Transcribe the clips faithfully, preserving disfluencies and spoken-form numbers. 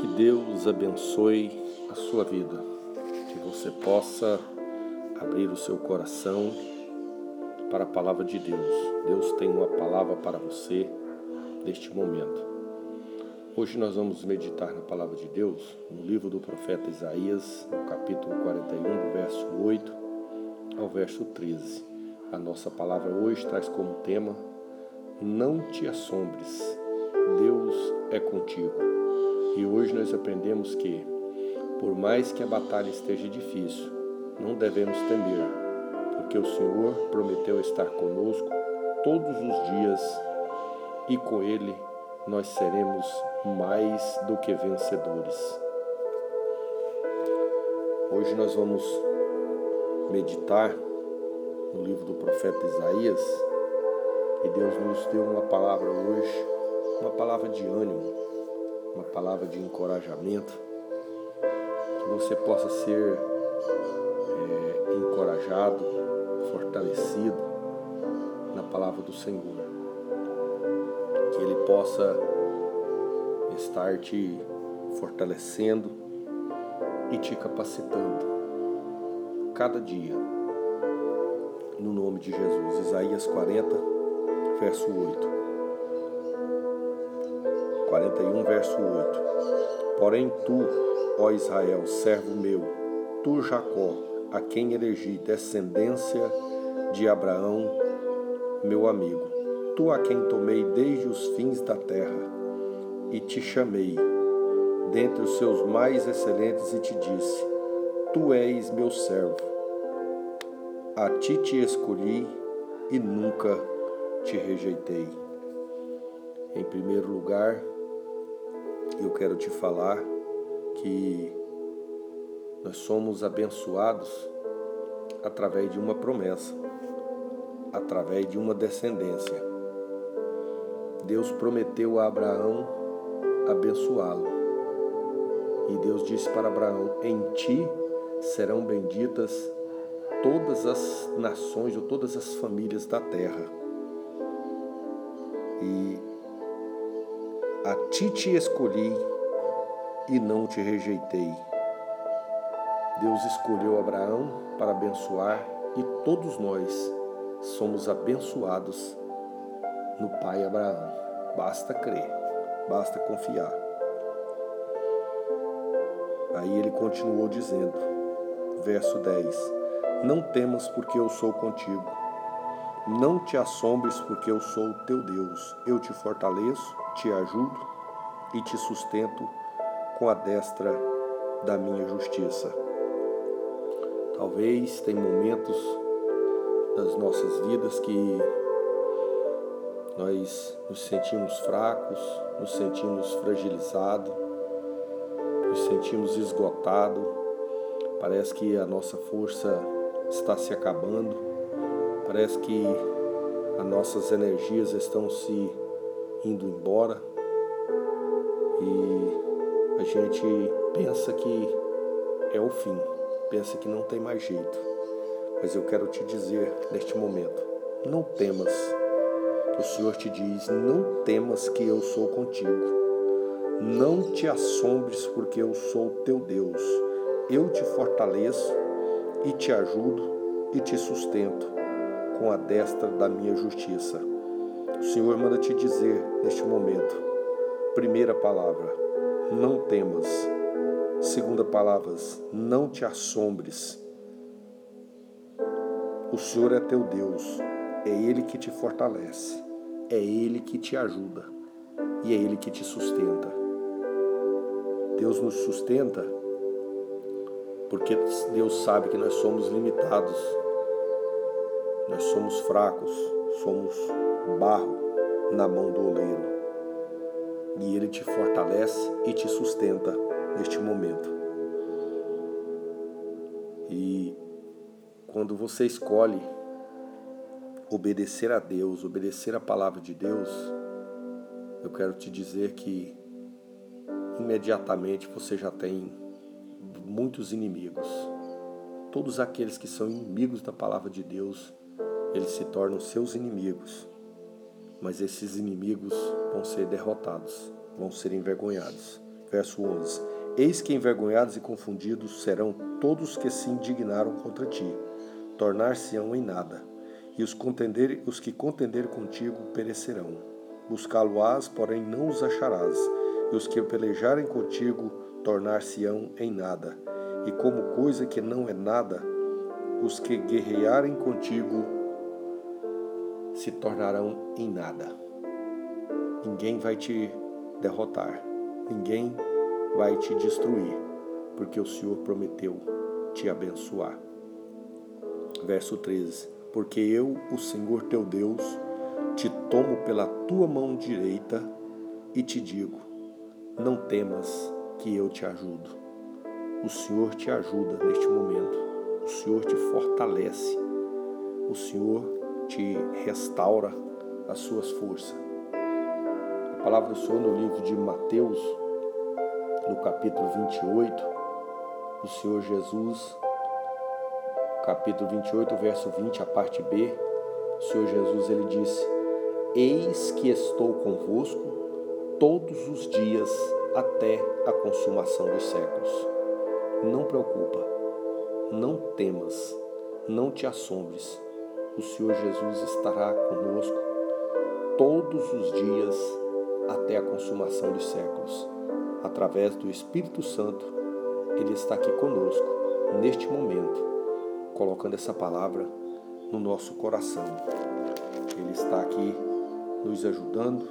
Que Deus abençoe a sua vida, que você possa abrir o seu coração para a palavra de Deus. Deus tem uma palavra para você neste momento. Hoje nós vamos meditar na palavra de Deus, no livro do profeta Isaías, no capítulo quarenta e um, do verso oito ao verso treze. A nossa palavra hoje traz como tema: não te assombres, Deus é contigo. E hoje nós aprendemos que, por mais que a batalha esteja difícil, não devemos temer, porque o Senhor prometeu estar conosco todos os dias e com Ele nós seremos mais do que vencedores. Hoje nós vamos meditar no livro do profeta Isaías, e Deus nos deu uma palavra hoje, uma palavra de ânimo, uma palavra de encorajamento, que você possa ser é, encorajado, fortalecido na palavra do Senhor, que Ele possa estar te fortalecendo e te capacitando cada dia, no nome de Jesus. Isaías quarenta, verso oito. quarenta e um, verso oito. Porém tu, ó Israel, servo meu, tu, Jacó, a quem elegi descendência de Abraão, meu amigo, tu a quem tomei desde os fins da terra, e te chamei dentre os seus mais excelentes, e te disse: tu és meu servo, a ti te escolhi e nunca te rejeitei. Em primeiro lugar, eu quero te falar que nós somos abençoados através de uma promessa, através de uma descendência. Deus prometeu a Abraão abençoá-lo. E Deus disse para Abraão: em ti serão benditas todas as nações ou todas as famílias da terra. E a ti te escolhi e não te rejeitei. Deus escolheu Abraão para abençoar, e todos nós somos abençoados no Pai Abraão. Basta crer, basta confiar. Aí ele continuou dizendo, verso dez: não temas, porque eu sou contigo. Não te assombres, porque eu sou o teu Deus. Eu te fortaleço, te ajudo e te sustento com a destra da minha justiça. Talvez tem momentos das nossas vidas que nós nos sentimos fracos, nos sentimos fragilizados, nos sentimos esgotados, parece que a nossa força está se acabando, parece que as nossas energias estão se indo embora, e a gente pensa que é o fim, pensa que não tem mais jeito. Mas eu quero te dizer neste momento: não temas. O Senhor te diz: não temas, que eu sou contigo. Não te assombres, porque eu sou teu Deus. Eu te fortaleço e te ajudo e te sustento com a destra da minha justiça. O Senhor manda te dizer neste momento: primeira palavra, não temas. Segunda palavra, não te assombres. O Senhor é teu Deus, é Ele que te fortalece, é Ele que te ajuda e é Ele que te sustenta. Deus nos sustenta porque Deus sabe que nós somos limitados, nós somos fracos, somos barro na mão do oleiro, e Ele te fortalece e te sustenta neste momento. E quando você escolhe obedecer a Deus, obedecer a palavra de Deus, eu quero te dizer que imediatamente você já tem muitos inimigos. Todos aqueles que são inimigos da palavra de Deus, eles se tornam seus inimigos. Mas esses inimigos vão ser derrotados, vão ser envergonhados. Verso onze. Eis que envergonhados e confundidos serão todos que se indignaram contra ti, tornar-se-ão em nada, e os, contender, os que contender contigo perecerão. Buscá-lo-ás, porém não os acharás, e os que pelejarem contigo tornar-se-ão em nada, e como coisa que não é nada, os que guerrearem contigo se tornarão em nada. Ninguém vai te derrotar, ninguém vai te destruir, porque o Senhor prometeu te abençoar. Verso treze. Porque eu, o Senhor teu Deus, te tomo pela tua mão direita e te digo, não temas que eu te ajudo. O Senhor te ajuda neste momento, o Senhor te fortalece, o Senhor te restaura as suas forças. A palavra do Senhor no livro de Mateus, no capítulo vinte e oito, o Senhor Jesus, capítulo vinte e oito, verso vinte, a parte B, o Senhor Jesus, ele disse, eis que estou convosco todos os dias até a consumação dos séculos. Não preocupa, não temas, não te assombres, o Senhor Jesus estará conosco todos os dias até a consumação dos séculos. Através do Espírito Santo, ele está aqui conosco, neste momento, colocando essa palavra no nosso coração. Ele está aqui nos ajudando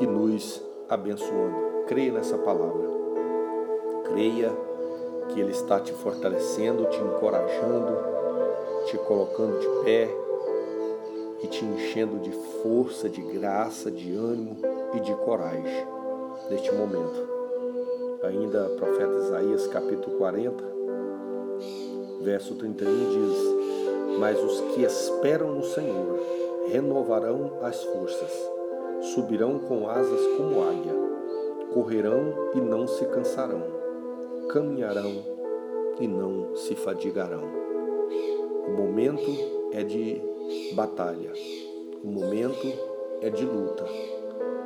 e nos abençoando. Creia nessa palavra. Creia que ele está te fortalecendo, te encorajando, te colocando de pé e te enchendo de força, de graça, de ânimo e de coragem neste momento. Ainda profeta Isaías, capítulo quarenta, verso trinta e um, diz, mas os que esperam no Senhor renovarão as forças, subirão com asas como águia, correrão e não se cansarão, caminharão e não se fadigarão. O momento é de batalha, o momento é de luta,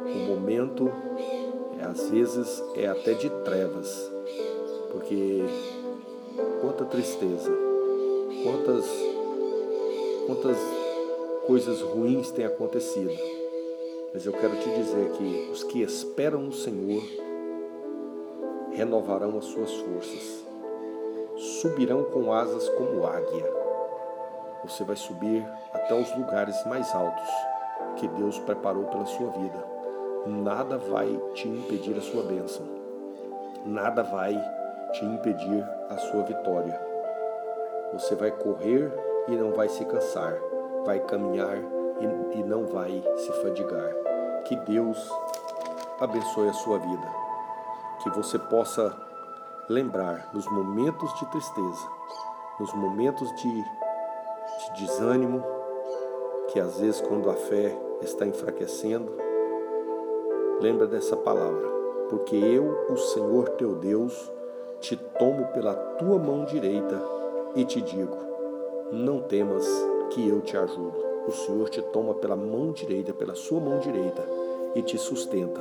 o momento às vezes é até de trevas, porque quanta tristeza, quantas, quantas coisas ruins têm acontecido. Mas eu quero te dizer que os que esperam no Senhor renovarão as suas forças, subirão com asas como águia. Você vai subir até os lugares mais altos que Deus preparou pela sua vida. Nada vai te impedir a sua bênção, nada vai te impedir a sua vitória. Você vai correr e não vai se cansar, vai caminhar e, e não vai se fadigar. Que Deus abençoe a sua vida, que você possa lembrar nos momentos de tristeza, nos momentos de, de desânimo, que às vezes quando a fé está enfraquecendo, lembra dessa palavra, porque eu, o Senhor teu Deus, te tomo pela tua mão direita e te digo, não temas que eu te ajudo. O Senhor te toma pela mão direita, pela sua mão direita, e te sustenta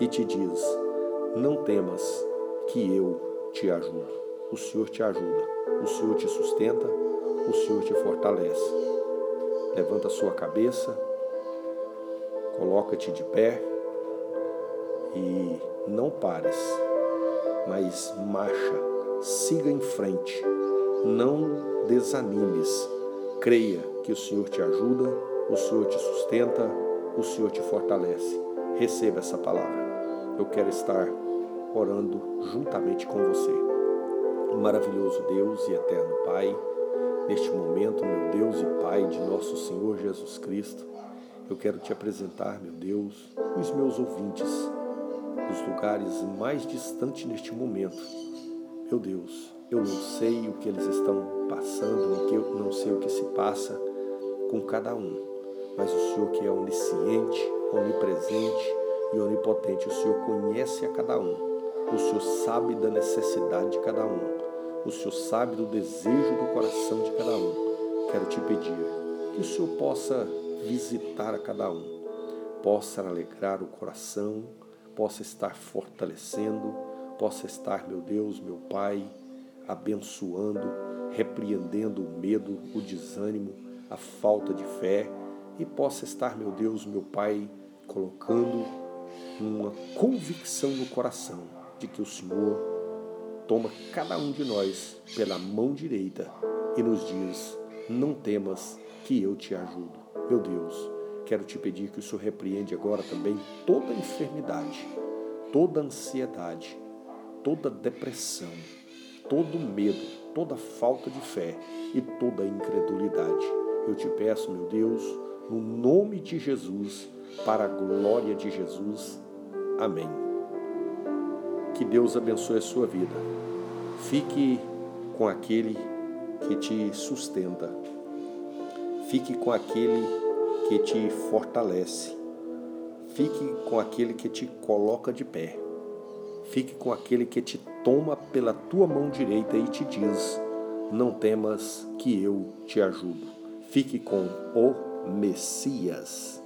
e te diz, não temas que eu te ajudo. O Senhor te ajuda, o Senhor te sustenta, o Senhor te fortalece. Levanta a sua cabeça, coloca-te de pé, e não pares, mas marcha, siga em frente, não desanimes. Creia que o Senhor te ajuda, o Senhor te sustenta, o Senhor te fortalece. Receba essa palavra. Eu quero estar orando juntamente com você. Maravilhoso Deus e eterno Pai, neste momento, meu Deus e Pai de nosso Senhor Jesus Cristo, eu quero te apresentar, meu Deus, os meus ouvintes, dos lugares mais distantes neste momento. Meu Deus, eu não sei o que eles estão passando, eu não sei o que se passa com cada um, mas o Senhor que é onisciente, onipresente e onipotente, o Senhor conhece a cada um, o Senhor sabe da necessidade de cada um, o Senhor sabe do desejo do coração de cada um. Quero te pedir que o Senhor possa visitar a cada um, possa alegrar o coração, possa estar fortalecendo, possa estar, meu Deus, meu Pai, abençoando, repreendendo o medo, o desânimo, a falta de fé, e possa estar, meu Deus, meu Pai, colocando uma convicção no coração de que o Senhor toma cada um de nós pela mão direita e nos diz: não temas, que eu te ajudo. Meu Deus, quero te pedir que o Senhor repreende agora também toda enfermidade, toda ansiedade, toda depressão, todo medo, toda falta de fé e toda incredulidade. Eu te peço, meu Deus, no nome de Jesus, para a glória de Jesus. Amém. Que Deus abençoe a sua vida. Fique com aquele que te sustenta. Fique com aquele que te fortalece. Fique com aquele que te coloca de pé. Fique com aquele que te toma pela tua mão direita e te diz: não temas, que eu te ajudo. Fique com o Messias.